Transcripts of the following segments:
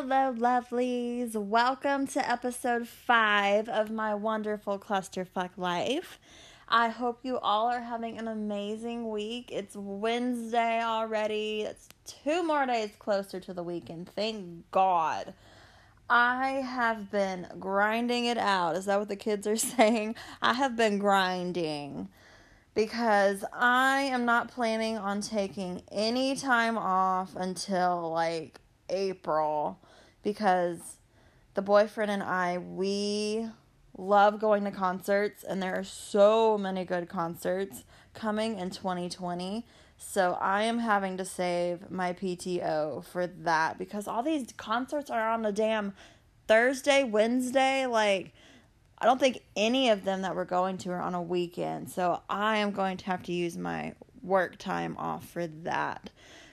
Hello, lovelies. Welcome to episode 5 of my wonderful clusterfuck life. I hope you all are having an amazing week. It's Wednesday already. It's 2 more days closer to the weekend. Thank God. I have been grinding it out. Is that what the kids are saying? I have been grinding because I am not planning on taking any time off until like April, because the boyfriend and I, we love going to concerts, and there are so many good concerts coming in 2020, so I am having to save my PTO for that, because all these concerts are on a damn Thursday, Wednesday, like, I don't think any of them that we're going to are on a weekend, so I am going to have to use my work time off for that.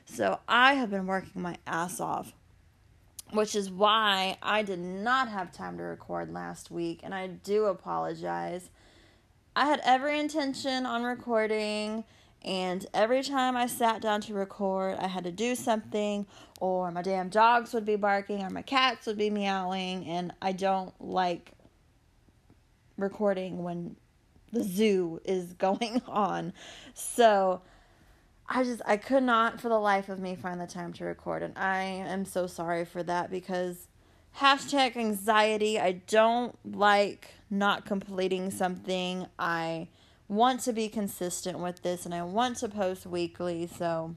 So I have been working my ass off, which is why I did not have time to record last week, and I do apologize. I had every intention on recording, and every time I sat down to record, I had to do something, or my damn dogs would be barking, or my cats would be meowing, and I don't like recording when the zoo is going on. So I could not for the life of me find the time to record, and I am so sorry for that, because hashtag anxiety, I don't like not completing something. I want to be consistent with this, and I want to post weekly, so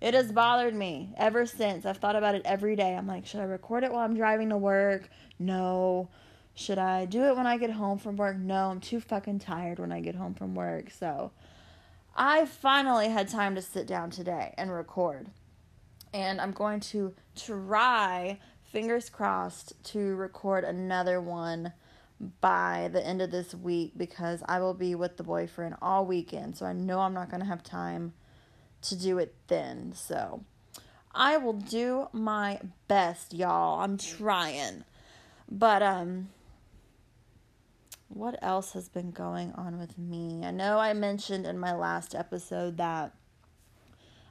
it has bothered me ever since. I've thought about it every day. I'm like, should I record it while I'm driving to work? No. Should I do it when I get home from work? No, I'm too fucking tired when I get home from work, so I finally had time to sit down today and record, and I'm going to try, fingers crossed, to record another one by the end of this week, because I will be with the boyfriend all weekend, so I know I'm not going to have time to do it then, so I will do my best, y'all. I'm trying, but, what else has been going on with me? I know I mentioned in my last episode that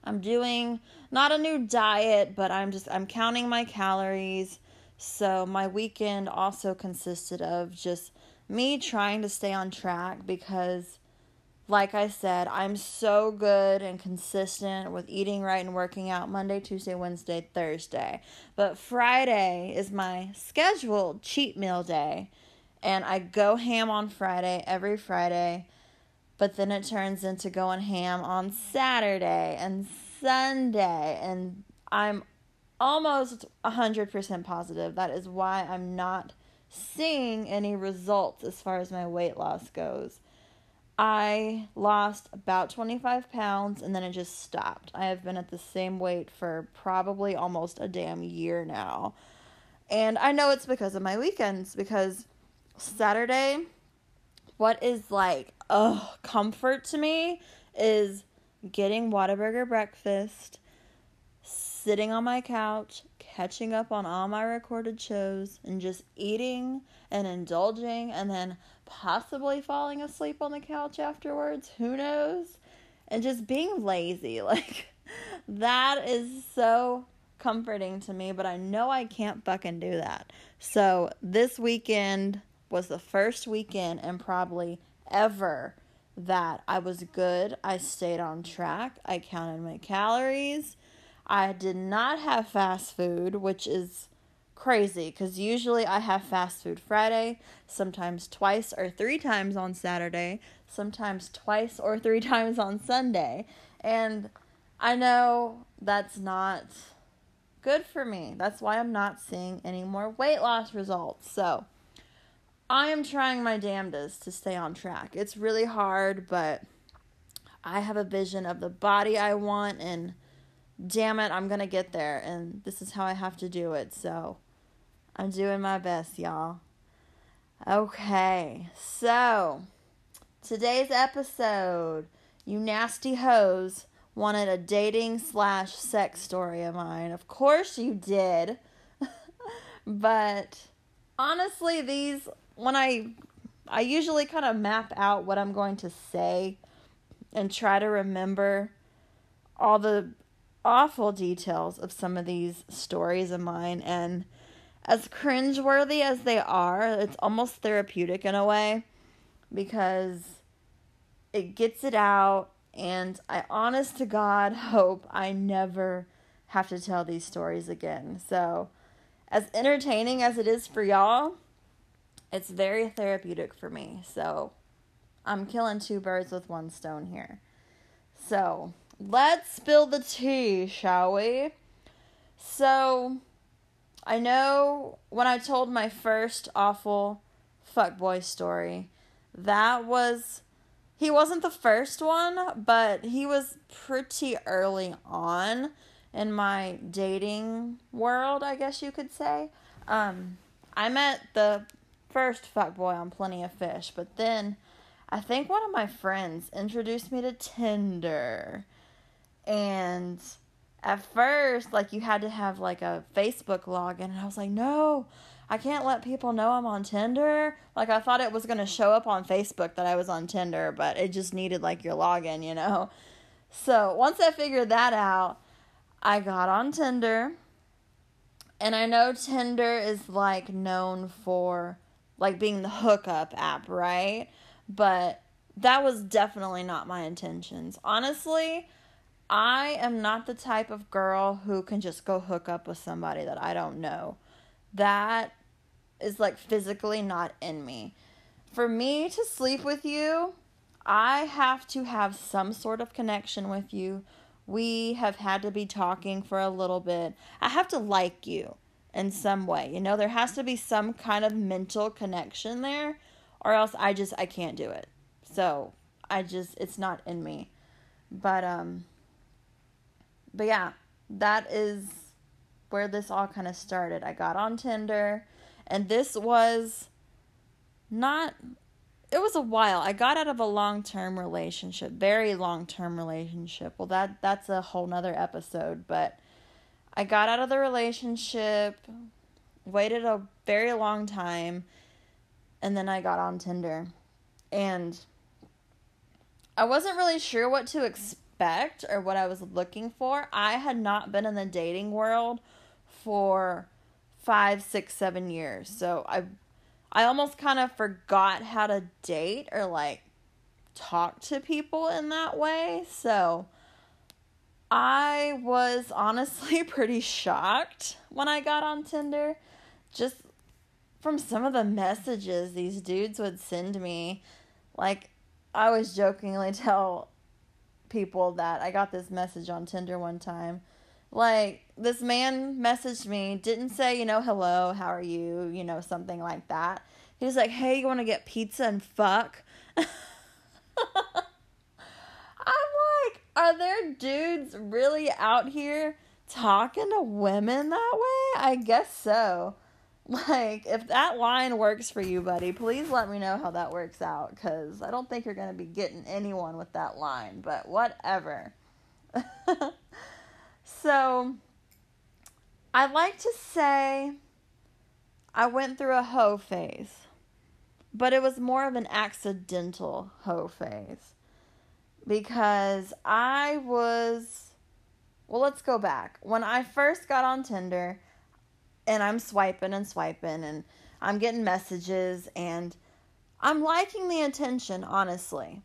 I'm doing not a new diet, but I'm counting my calories. So my weekend also consisted of just me trying to stay on track, because like I said, I'm so good and consistent with eating right and working out Monday, Tuesday, Wednesday, Thursday. But Friday is my scheduled cheat meal day. And I go ham on Friday, every Friday, but then it turns into going ham on Saturday and Sunday, and I'm almost 100% positive that is why I'm not seeing any results as far as my weight loss goes. I lost about 25 pounds, and then it just stopped. I have been at the same weight for probably almost a damn year now, and I know it's because of my weekends, because Saturday, what is like comfort to me is getting Whataburger breakfast, sitting on my couch, catching up on all my recorded shows, and just eating and indulging, and then possibly falling asleep on the couch afterwards, who knows, and just being lazy, like, that is so comforting to me, but I know I can't fucking do that, so this weekend was the first weekend and probably ever that I was good. I stayed on track. I counted my calories. I did not have fast food, which is crazy because usually I have fast food Friday, sometimes twice or three times on Saturday, sometimes twice or three times on Sunday. And I know that's not good for me. That's why I'm not seeing any more weight loss results. So I am trying my damnedest to stay on track. It's really hard, but I have a vision of the body I want, and damn it, I'm going to get there, and this is how I have to do it, so I'm doing my best, y'all. Okay, so today's episode, you nasty hoes wanted a dating/sex story of mine. Of course you did, but honestly, these, when I usually kind of map out what I'm going to say and try to remember all the awful details of some of these stories of mine, and as cringeworthy as they are, it's almost therapeutic in a way, because it gets it out, and I honest to God hope I never have to tell these stories again. So as entertaining as it is for y'all, it's very therapeutic for me. So I'm killing two birds with one stone here. So let's spill the tea, shall we? So I know when I told my first awful fuckboy story, he wasn't the first one, but he was pretty early on in my dating world, I guess you could say. I met the first fuckboy on Plenty of Fish, but then I think one of my friends introduced me to Tinder. And at first, you had to have, a Facebook login. And I was like, no, I can't let people know I'm on Tinder. I thought it was going to show up on Facebook that I was on Tinder, but it just needed, your login, you know? So once I figured that out, I got on Tinder. And I know Tinder is, known for, being the hookup app, right? But that was definitely not my intentions. Honestly, I am not the type of girl who can just go hook up with somebody that I don't know. That is physically not in me. For me to sleep with you, I have to have some sort of connection with you. We have had to be talking for a little bit. I have to like you in some way. You know, there has to be some kind of mental connection there. Or else I can't do it. So it's not in me. But yeah, that is where this all kind of started. I got on Tinder, and this was it was a while. I got out of a long-term relationship, very long-term relationship. Well, that's a whole nother episode, but I got out of the relationship, waited a very long time, and then I got on Tinder, and I wasn't really sure what to expect or what I was looking for. I had not been in the dating world for 5, 6, 7 years, so I almost kind of forgot how to date or talk to people in that way. So I was honestly pretty shocked when I got on Tinder, just from some of the messages these dudes would send me. I always jokingly tell people that I got this message on Tinder one time. This man messaged me, didn't say, hello, how are you, something like that. He was like, hey, you want to get pizza and fuck? I'm are there dudes really out here talking to women that way? I guess so. If that line works for you, buddy, please let me know how that works out, because I don't think you're going to be getting anyone with that line, but whatever. So, I like to say I went through a hoe phase, but it was more of an accidental hoe phase, because let's go back. When I first got on Tinder, and I'm swiping and swiping, and I'm getting messages, and I'm liking the attention, honestly.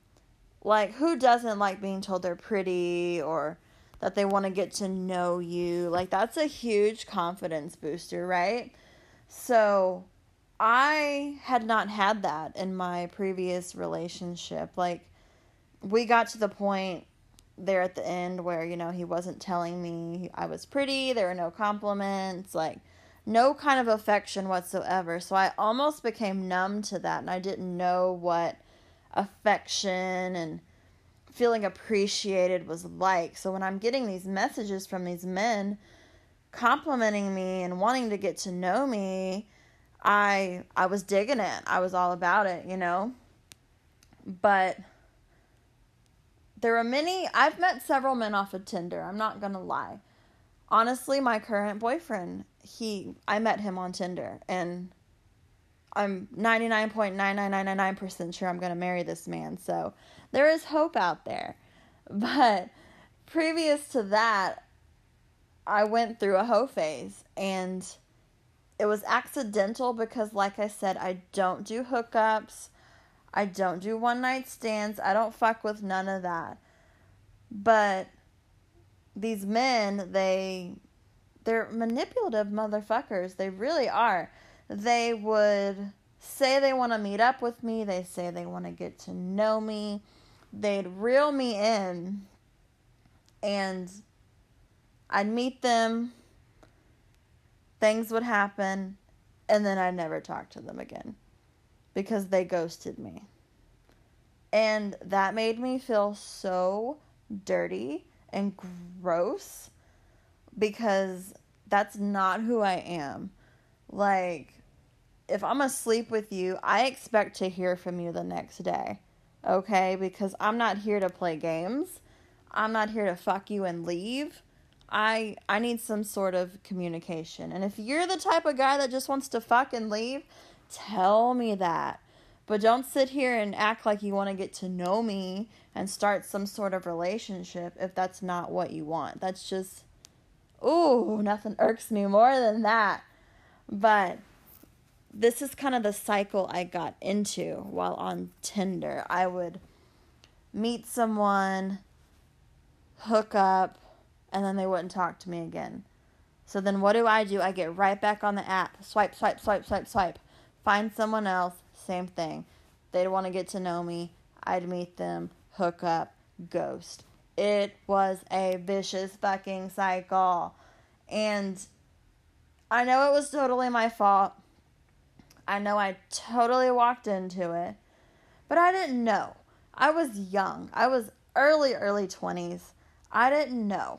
Who doesn't like being told they're pretty or that they want to get to know you? That's a huge confidence booster, right? So, I had not had that in my previous relationship. We got to the point there at the end where, he wasn't telling me I was pretty. There were no compliments, no kind of affection whatsoever. So I almost became numb to that, and I didn't know what affection and feeling appreciated was like. So when I'm getting these messages from these men complimenting me and wanting to get to know me, I was digging it. I was all about it, But there are I've met several men off of Tinder. I'm not going to lie. Honestly, my current boyfriend, I met him on Tinder, and I'm 99.99999% sure I'm going to marry this man, so there is hope out there. But previous to that, I went through a hoe phase, and it was accidental because, like I said, I don't do hookups, I don't do one-night stands, I don't fuck with none of that. But these men, they're manipulative motherfuckers. They really are. They would say they want to meet up with me. They say they want to get to know me. They'd reel me in, and I'd meet them. Things would happen, and then I'd never talk to them again because they ghosted me. And that made me feel so dirty and gross because that's not who I am. Like, if I'm asleep with you, I expect to hear from you the next day, okay? Because I'm not here to play games. I'm not here to fuck you and leave. I need some sort of communication. And if you're the type of guy that just wants to fuck and leave, tell me that. But don't sit here and act like you want to get to know me and start some sort of relationship if that's not what you want. That's just, ooh, nothing irks me more than that. But this is kind of the cycle I got into while on Tinder. I would meet someone, hook up, and then they wouldn't talk to me again. So then what do? I get right back on the app. Swipe, swipe, swipe, swipe, swipe. Find someone else. Same thing. They'd want to get to know me. I'd meet them, hook up, ghost. It was a vicious fucking cycle. And I know it was totally my fault. I know I totally walked into it. But I didn't know. I was young. I was early 20s. I didn't know.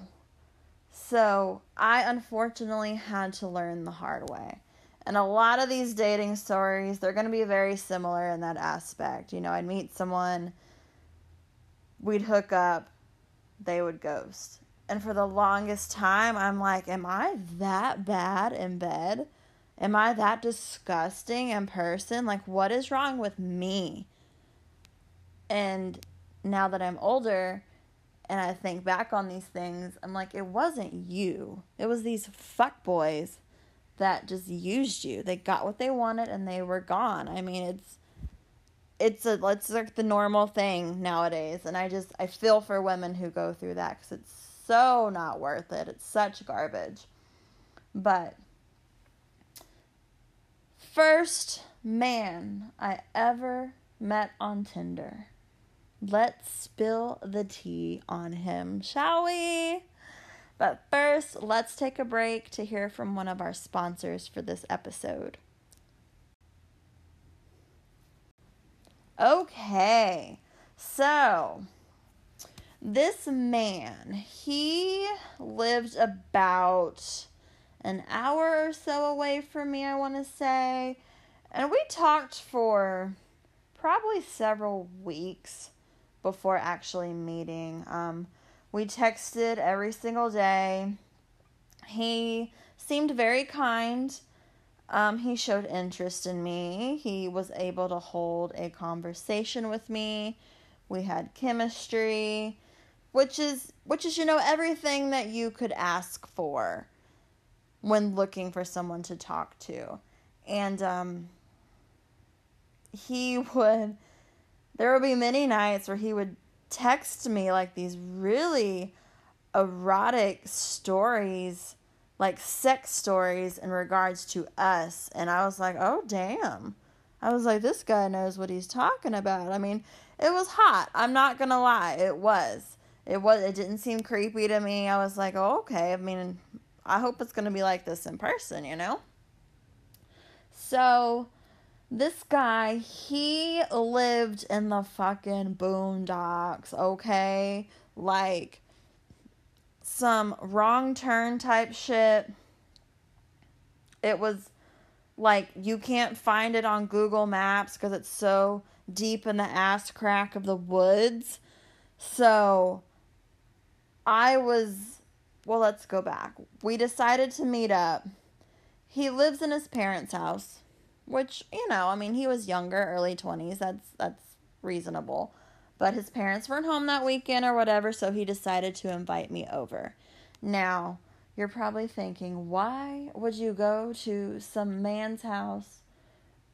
So I unfortunately had to learn the hard way. And a lot of these dating stories, they're going to be very similar in that aspect. You know, I'd meet someone, we'd hook up, they would ghost. And for the longest time, I'm like, am I that bad in bed? Am I that disgusting in person? Like, what is wrong with me? And now that I'm older and I think back on these things, I'm like, it wasn't you. It was these fuckboys that just used you. They got what they wanted and they were gone. I mean, it's like the normal thing nowadays. And I feel for women who go through that because it's so not worth it. It's such garbage. But first man I ever met on Tinder. Let's spill the tea on him, shall we? But first, let's take a break to hear from one of our sponsors for this episode. Okay, so this man, he lived about an hour or so away from me, I want to say. And we talked for probably several weeks before actually meeting. We texted every single day. He seemed very kind. He showed interest in me. He was able to hold a conversation with me. We had chemistry, which is, you know, everything that you could ask for when looking for someone to talk to. And there would be many nights where he would text me like these really erotic stories, like sex stories in regards to us. And I was like, oh, damn. I was like, this guy knows what he's talking about. I mean, it was hot. I'm not going to lie. It was. It didn't seem creepy to me. I was like, oh, okay. I mean, I hope it's going to be like this in person, you know? So this guy, he lived in the fucking boondocks, okay? Like, some wrong turn type shit. It was, like, you can't find it on Google Maps because it's so deep in the ass crack of the woods. So, let's go back. We decided to meet up. He lives in his parents' house. Which, you know, I mean, he was younger, early 20s. That's reasonable. But his parents weren't home that weekend or whatever, so he decided to invite me over. Now, You're probably thinking, why would you go to some man's house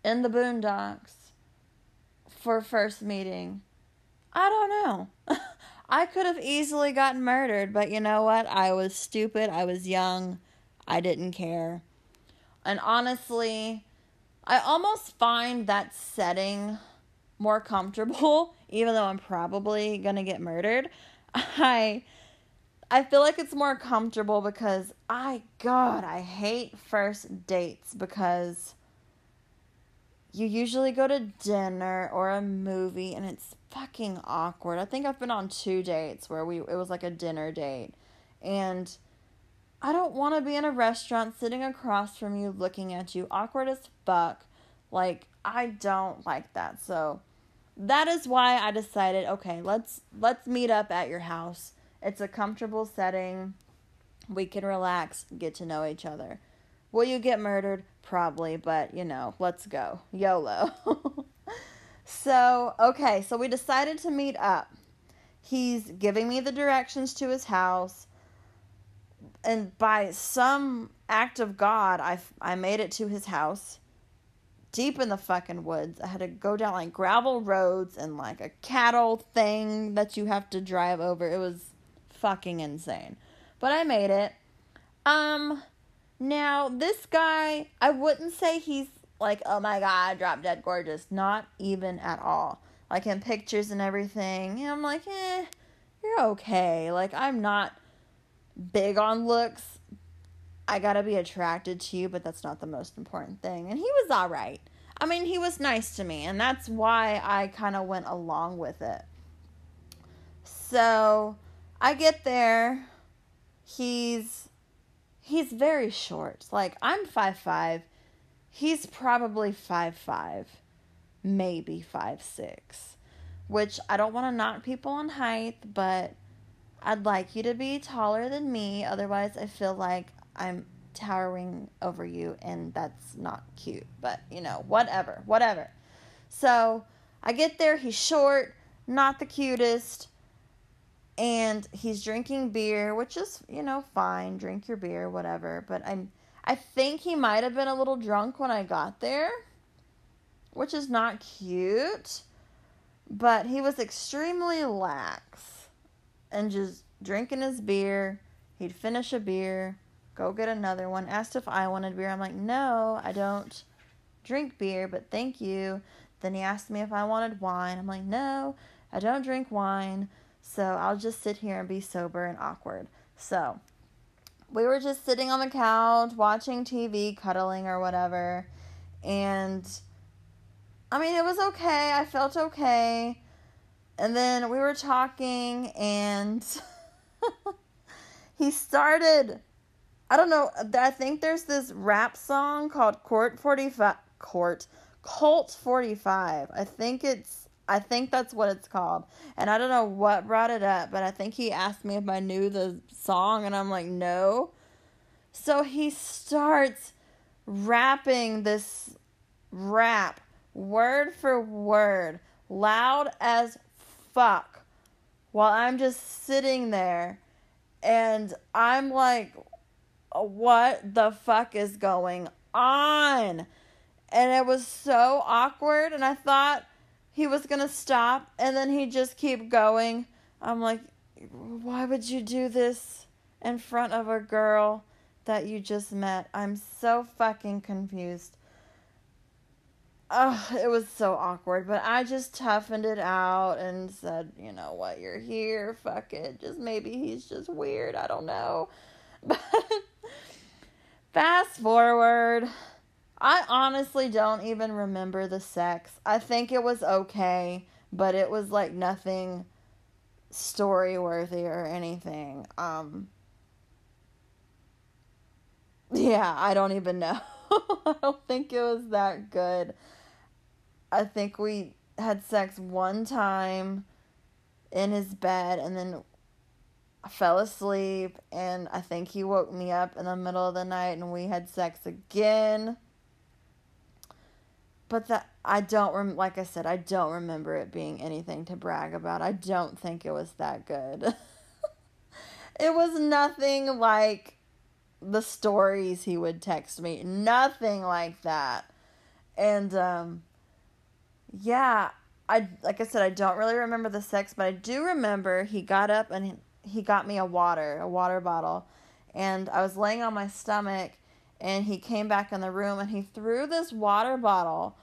in the boondocks for first meeting? I don't know. I could have easily gotten murdered, but you know what? I was stupid. I was young. I didn't care. And honestly, I almost find that setting more comfortable, even though I'm probably going to get murdered. I feel like it's more comfortable because, I hate first dates because you usually go to dinner or a movie and it's fucking awkward. I think I've been on 2 dates where it was like a dinner date, and I don't want to be in a restaurant sitting across from you looking at you. Awkward as fuck. Like, I don't like that. So that is why I decided, okay, let's meet up at your house. It's a comfortable setting. We can relax, get to know each other. Will you get murdered? Probably, but, you know, let's go. YOLO. So we decided to meet up. He's giving me the directions to his house. And by some act of God, I made it to his house. Deep in the fucking woods. I had to go down, like, gravel roads and, like, a cattle thing that you have to drive over. It was fucking insane. But I made it. Now, this guy, I wouldn't say he's like, oh my God, drop dead gorgeous. Not even at all. Like, in pictures and everything. And I'm like, you're okay. Like, I'm not big on looks. I gotta be attracted to you, but that's not the most important thing. And he was all right. I mean, he was nice to me. And that's why I kind of went along with it. So, I get there. He's very short. Like, I'm 5'5". He's probably 5'5", maybe 5'6", which I don't want to knock people on height, but I'd like you to be taller than me. Otherwise, I feel like I'm towering over you, and that's not cute. But, you know, whatever. So, I get there. He's short, not the cutest. And he's drinking beer, which is, you know, fine. Drink your beer, whatever. But I think he might have been a little drunk when I got there, which is not cute. But he was extremely lax and just drinking his beer. He'd finish a beer, go get another one. Asked if I wanted beer. I'm like, no, I don't drink beer, but thank you. Then he asked me if I wanted wine. I'm like, no, I don't drink wine. So I'll just sit here and be sober and awkward. So we were just sitting on the couch, watching TV, cuddling or whatever. And I mean, it was okay. I felt okay. And then we were talking and he started, I don't know. I think there's this rap song called Colt 45. I think that's what it's called. And I don't know what brought it up, but I think he asked me if I knew the song, and I'm like, no. So he starts rapping this rap, word for word, loud as fuck, while I'm just sitting there, and I'm like, what the fuck is going on? And it was so awkward, and I thought he was going to stop, and then he'd just keep going. I'm like, why would you do this in front of a girl that you just met? I'm so fucking confused. Oh, it was so awkward, but I just toughened it out and said, you know what, you're here, fuck it. Just maybe he's just weird, I don't know. But fast forward, I honestly don't even remember the sex. I think it was okay, but it was like nothing story-worthy or anything. Yeah, I don't even know. I don't think it was that good. I think we had sex one time in his bed, and then I fell asleep, and I think he woke me up in the middle of the night, and we had sex again. But like I said, I don't remember it being anything to brag about. I don't think it was that good. It was nothing like the stories he would text me. Nothing like that. And, yeah, like I said, I don't really remember the sex, but I do remember he got up and he got me a water bottle, and I was laying on my stomach, and he came back in the room, and he threw this water bottle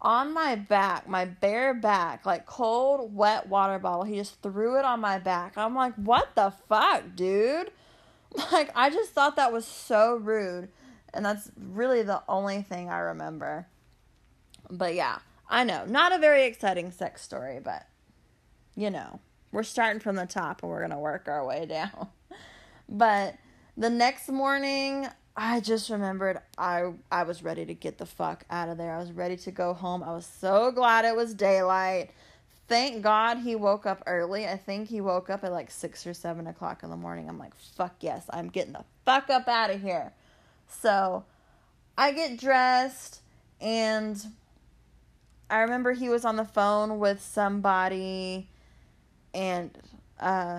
on my back, my bare back, like cold, wet water bottle. He just threw it on my back. I'm like, what the fuck, dude? Like, I just thought that was so rude, and that's really the only thing I remember. But yeah, I know, not a very exciting sex story, but, you know, we're starting from the top, and we're going to work our way down. But the next morning, I just remembered I was ready to get the fuck out of there. I was ready to go home. I was so glad it was daylight. Thank God he woke up early. I think he woke up at like 6 or 7 o'clock in the morning. I'm like, fuck yes, I'm getting the fuck up out of here. So I get dressed, and I remember he was on the phone with somebody, and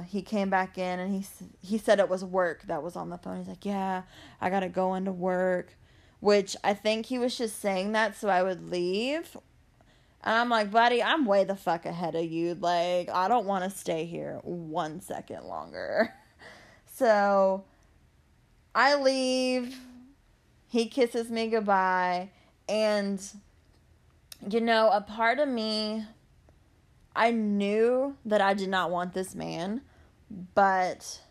he came back in, and he said it was work that was on the phone. He's like, yeah, I got to go into work, which I think he was just saying that so I would leave. And I'm like, buddy, I'm way the fuck ahead of you. Like, I don't want to stay here 1 second longer. So I leave. He kisses me goodbye. And, you know, a part of me, I knew that I did not want this man, but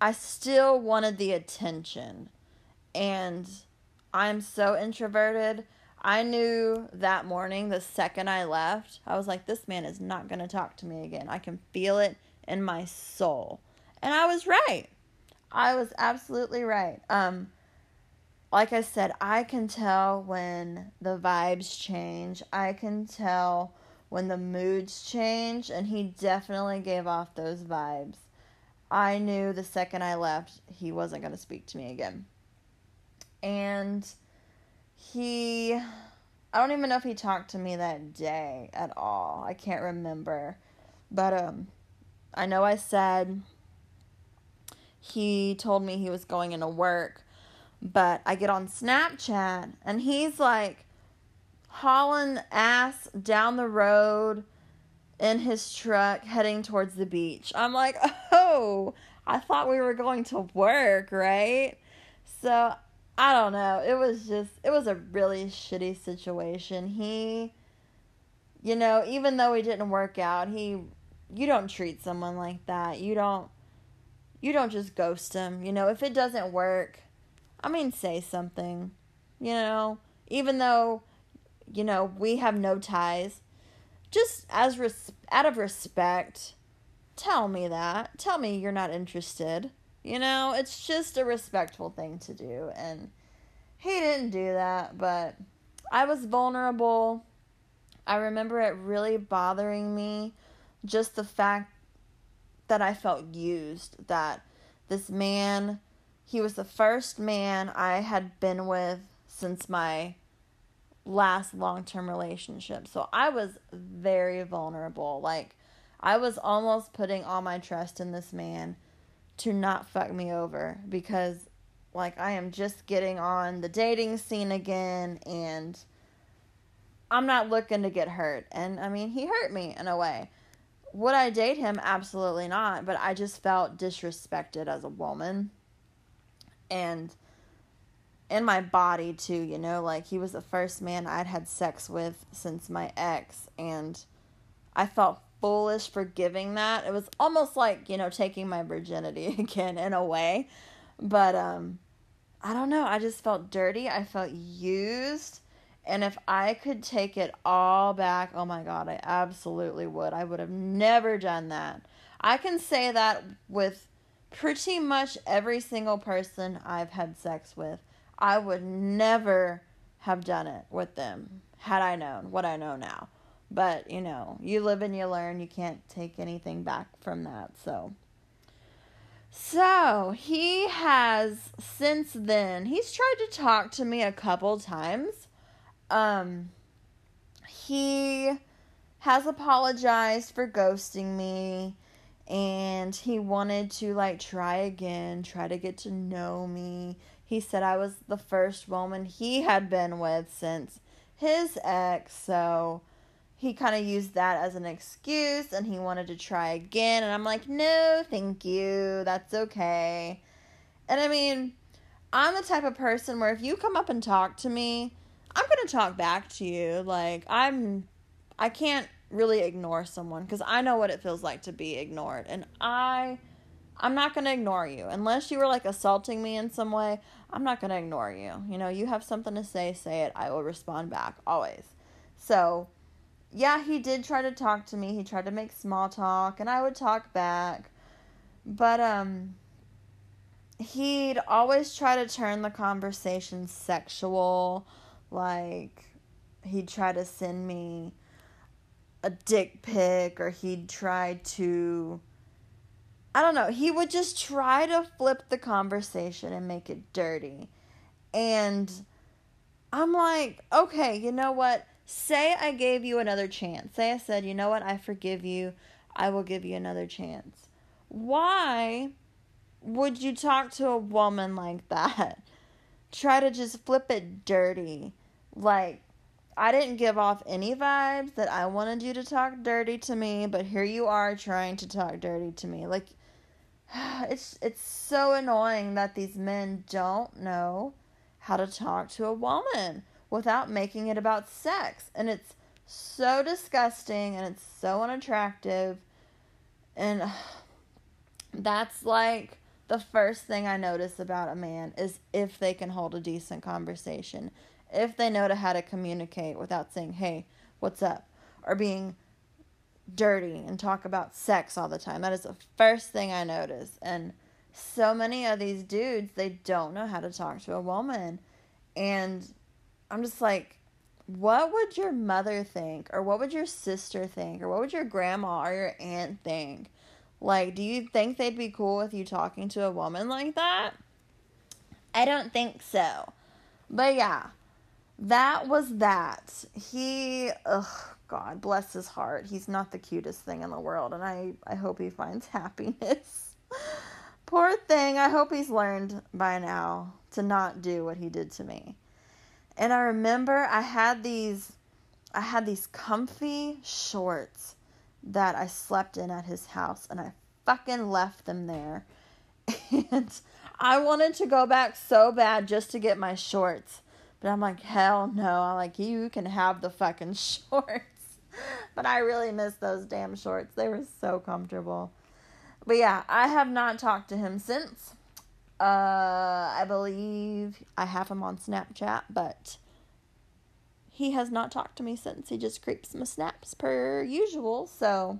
I still wanted the attention. And I'm so introverted. I knew that morning, the second I left, I was like, this man is not going to talk to me again. I can feel it in my soul. And I was right. I was absolutely right. Like I said, I can tell when the vibes change. I can tell when the moods change, and he definitely gave off those vibes. I knew the second I left, he wasn't going to speak to me again. And I don't even know if he talked to me that day at all. I can't remember. But I know I said he told me he was going into work, but I get on Snapchat, and he's like hauling ass down the road in his truck heading towards the beach. I'm like, oh, I thought we were going to work, right? So I don't know. It was a really shitty situation. He, you know, even though we didn't work out, you don't treat someone like that. You don't just ghost him. You know, if it doesn't work, I mean, say something, you know, even though, you know, we have no ties, just out of respect, tell me that. Tell me you're not interested. You know, it's just a respectful thing to do, and he didn't do that, but I was vulnerable. I remember it really bothering me, just the fact that I felt used, that this man, he was the first man I had been with since my last long-term relationship, so I was very vulnerable. Like, I was almost putting all my trust in this man to not fuck me over, because, like, I am just getting on the dating scene again, and I'm not looking to get hurt. And, I mean, he hurt me in a way. Would I date him? Absolutely not. But I just felt disrespected as a woman, and in my body too, you know, like, he was the first man I'd had sex with since my ex, and I felt foolish for giving that. It was almost like, you know, taking my virginity again in a way. But I don't know, I just felt dirty, I felt used, and if I could take it all back, oh my God, I absolutely would. I would have never done that. I can say that with pretty much every single person I've had sex with. I would never have done it with them had I known what I know now. But, you know, you live and you learn. You can't take anything back from that. So he has, since then, he's tried to talk to me a couple times. He has apologized for ghosting me. and he wanted to, like, try again, try to get to know me. He said I was the first woman he had been with since his ex, so he kind of used that as an excuse, and he wanted to try again, and I'm like, no, thank you, that's okay. And I mean, I'm the type of person where if you come up and talk to me, I'm going to talk back to you. Like, I can't really ignore someone because I know what it feels like to be ignored. And I'm not going to ignore you. Unless you were, like, assaulting me in some way, I'm not going to ignore you. You know, you have something to say, say it. I will respond back, always. So, yeah, he did try to talk to me. He tried to make small talk, and I would talk back. But, he'd always try to turn the conversation sexual. Like, he'd try to send me a dick pic, or he'd try to, I don't know, he would just try to flip the conversation and make it dirty. And I'm like, okay, you know what? Say I gave you another chance. Say I said, you know what? I forgive you. I will give you another chance. Why would you talk to a woman like that? Try to just flip it dirty. Like, I didn't give off any vibes that I wanted you to talk dirty to me, but here you are trying to talk dirty to me. Like, it's so annoying that these men don't know how to talk to a woman without making it about sex. And it's so disgusting, and it's so unattractive. And that's like the first thing I notice about a man is if they can hold a decent conversation, if they know how to communicate without saying, hey, what's up, or being dirty and talk about sex all the time. That is the first thing I notice. And so many of these dudes, they don't know how to talk to a woman. And I'm just like, what would your mother think, or what would your sister think, or what would your grandma or your aunt think? Like, do you think they'd be cool with you talking to a woman like that? I don't think so. But yeah, that was that. He, God bless his heart. He's not the cutest thing in the world, and I hope he finds happiness. Poor thing. I hope he's learned by now to not do what he did to me. And I remember I had these comfy shorts that I slept in at his house, and I fucking left them there. And I wanted to go back so bad just to get my shorts. But I'm like, hell no. I'm like, you can have the fucking shorts. But I really miss those damn shorts. They were so comfortable. But yeah, I have not talked to him since. I believe I have him on Snapchat, but he has not talked to me since. He just creeps my snaps per usual. So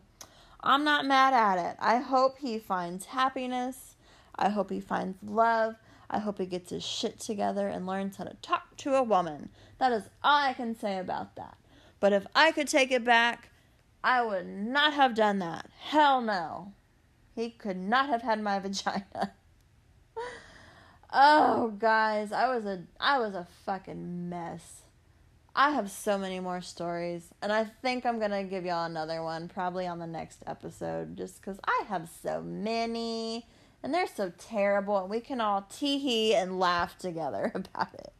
I'm not mad at it. I hope he finds happiness. I hope he finds love. I hope he gets his shit together and learns how to talk to a woman. That is all I can say about that. But if I could take it back, I would not have done that. Hell no. He could not have had my vagina. Oh, guys, I was a fucking mess. I have so many more stories, and I think I'm going to give y'all another one probably on the next episode, just because I have so many, and they're so terrible, and we can all tee-hee and laugh together about it.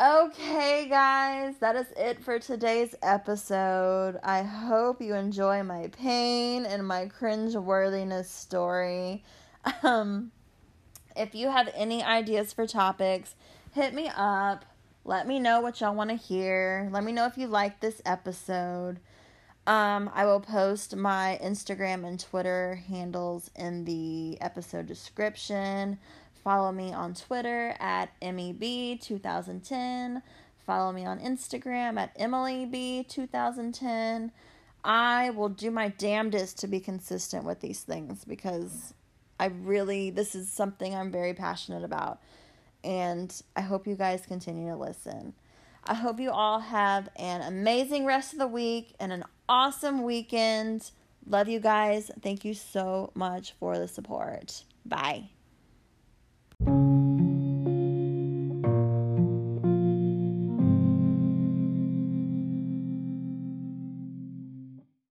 Okay, guys, that is it for today's episode. I hope you enjoy my pain and my cringe-worthiness story. If you have any ideas for topics, hit me up. Let me know what y'all want to hear. Let me know if you like this episode. I will post my Instagram and Twitter handles in the episode description. Follow me on Twitter at Emilyb2010. Follow me on Instagram at Emilyb2010. I will do my damnedest to be consistent with these things because this is something I'm very passionate about. And I hope you guys continue to listen. I hope you all have an amazing rest of the week and an awesome weekend. Love you guys. Thank you so much for the support. Bye.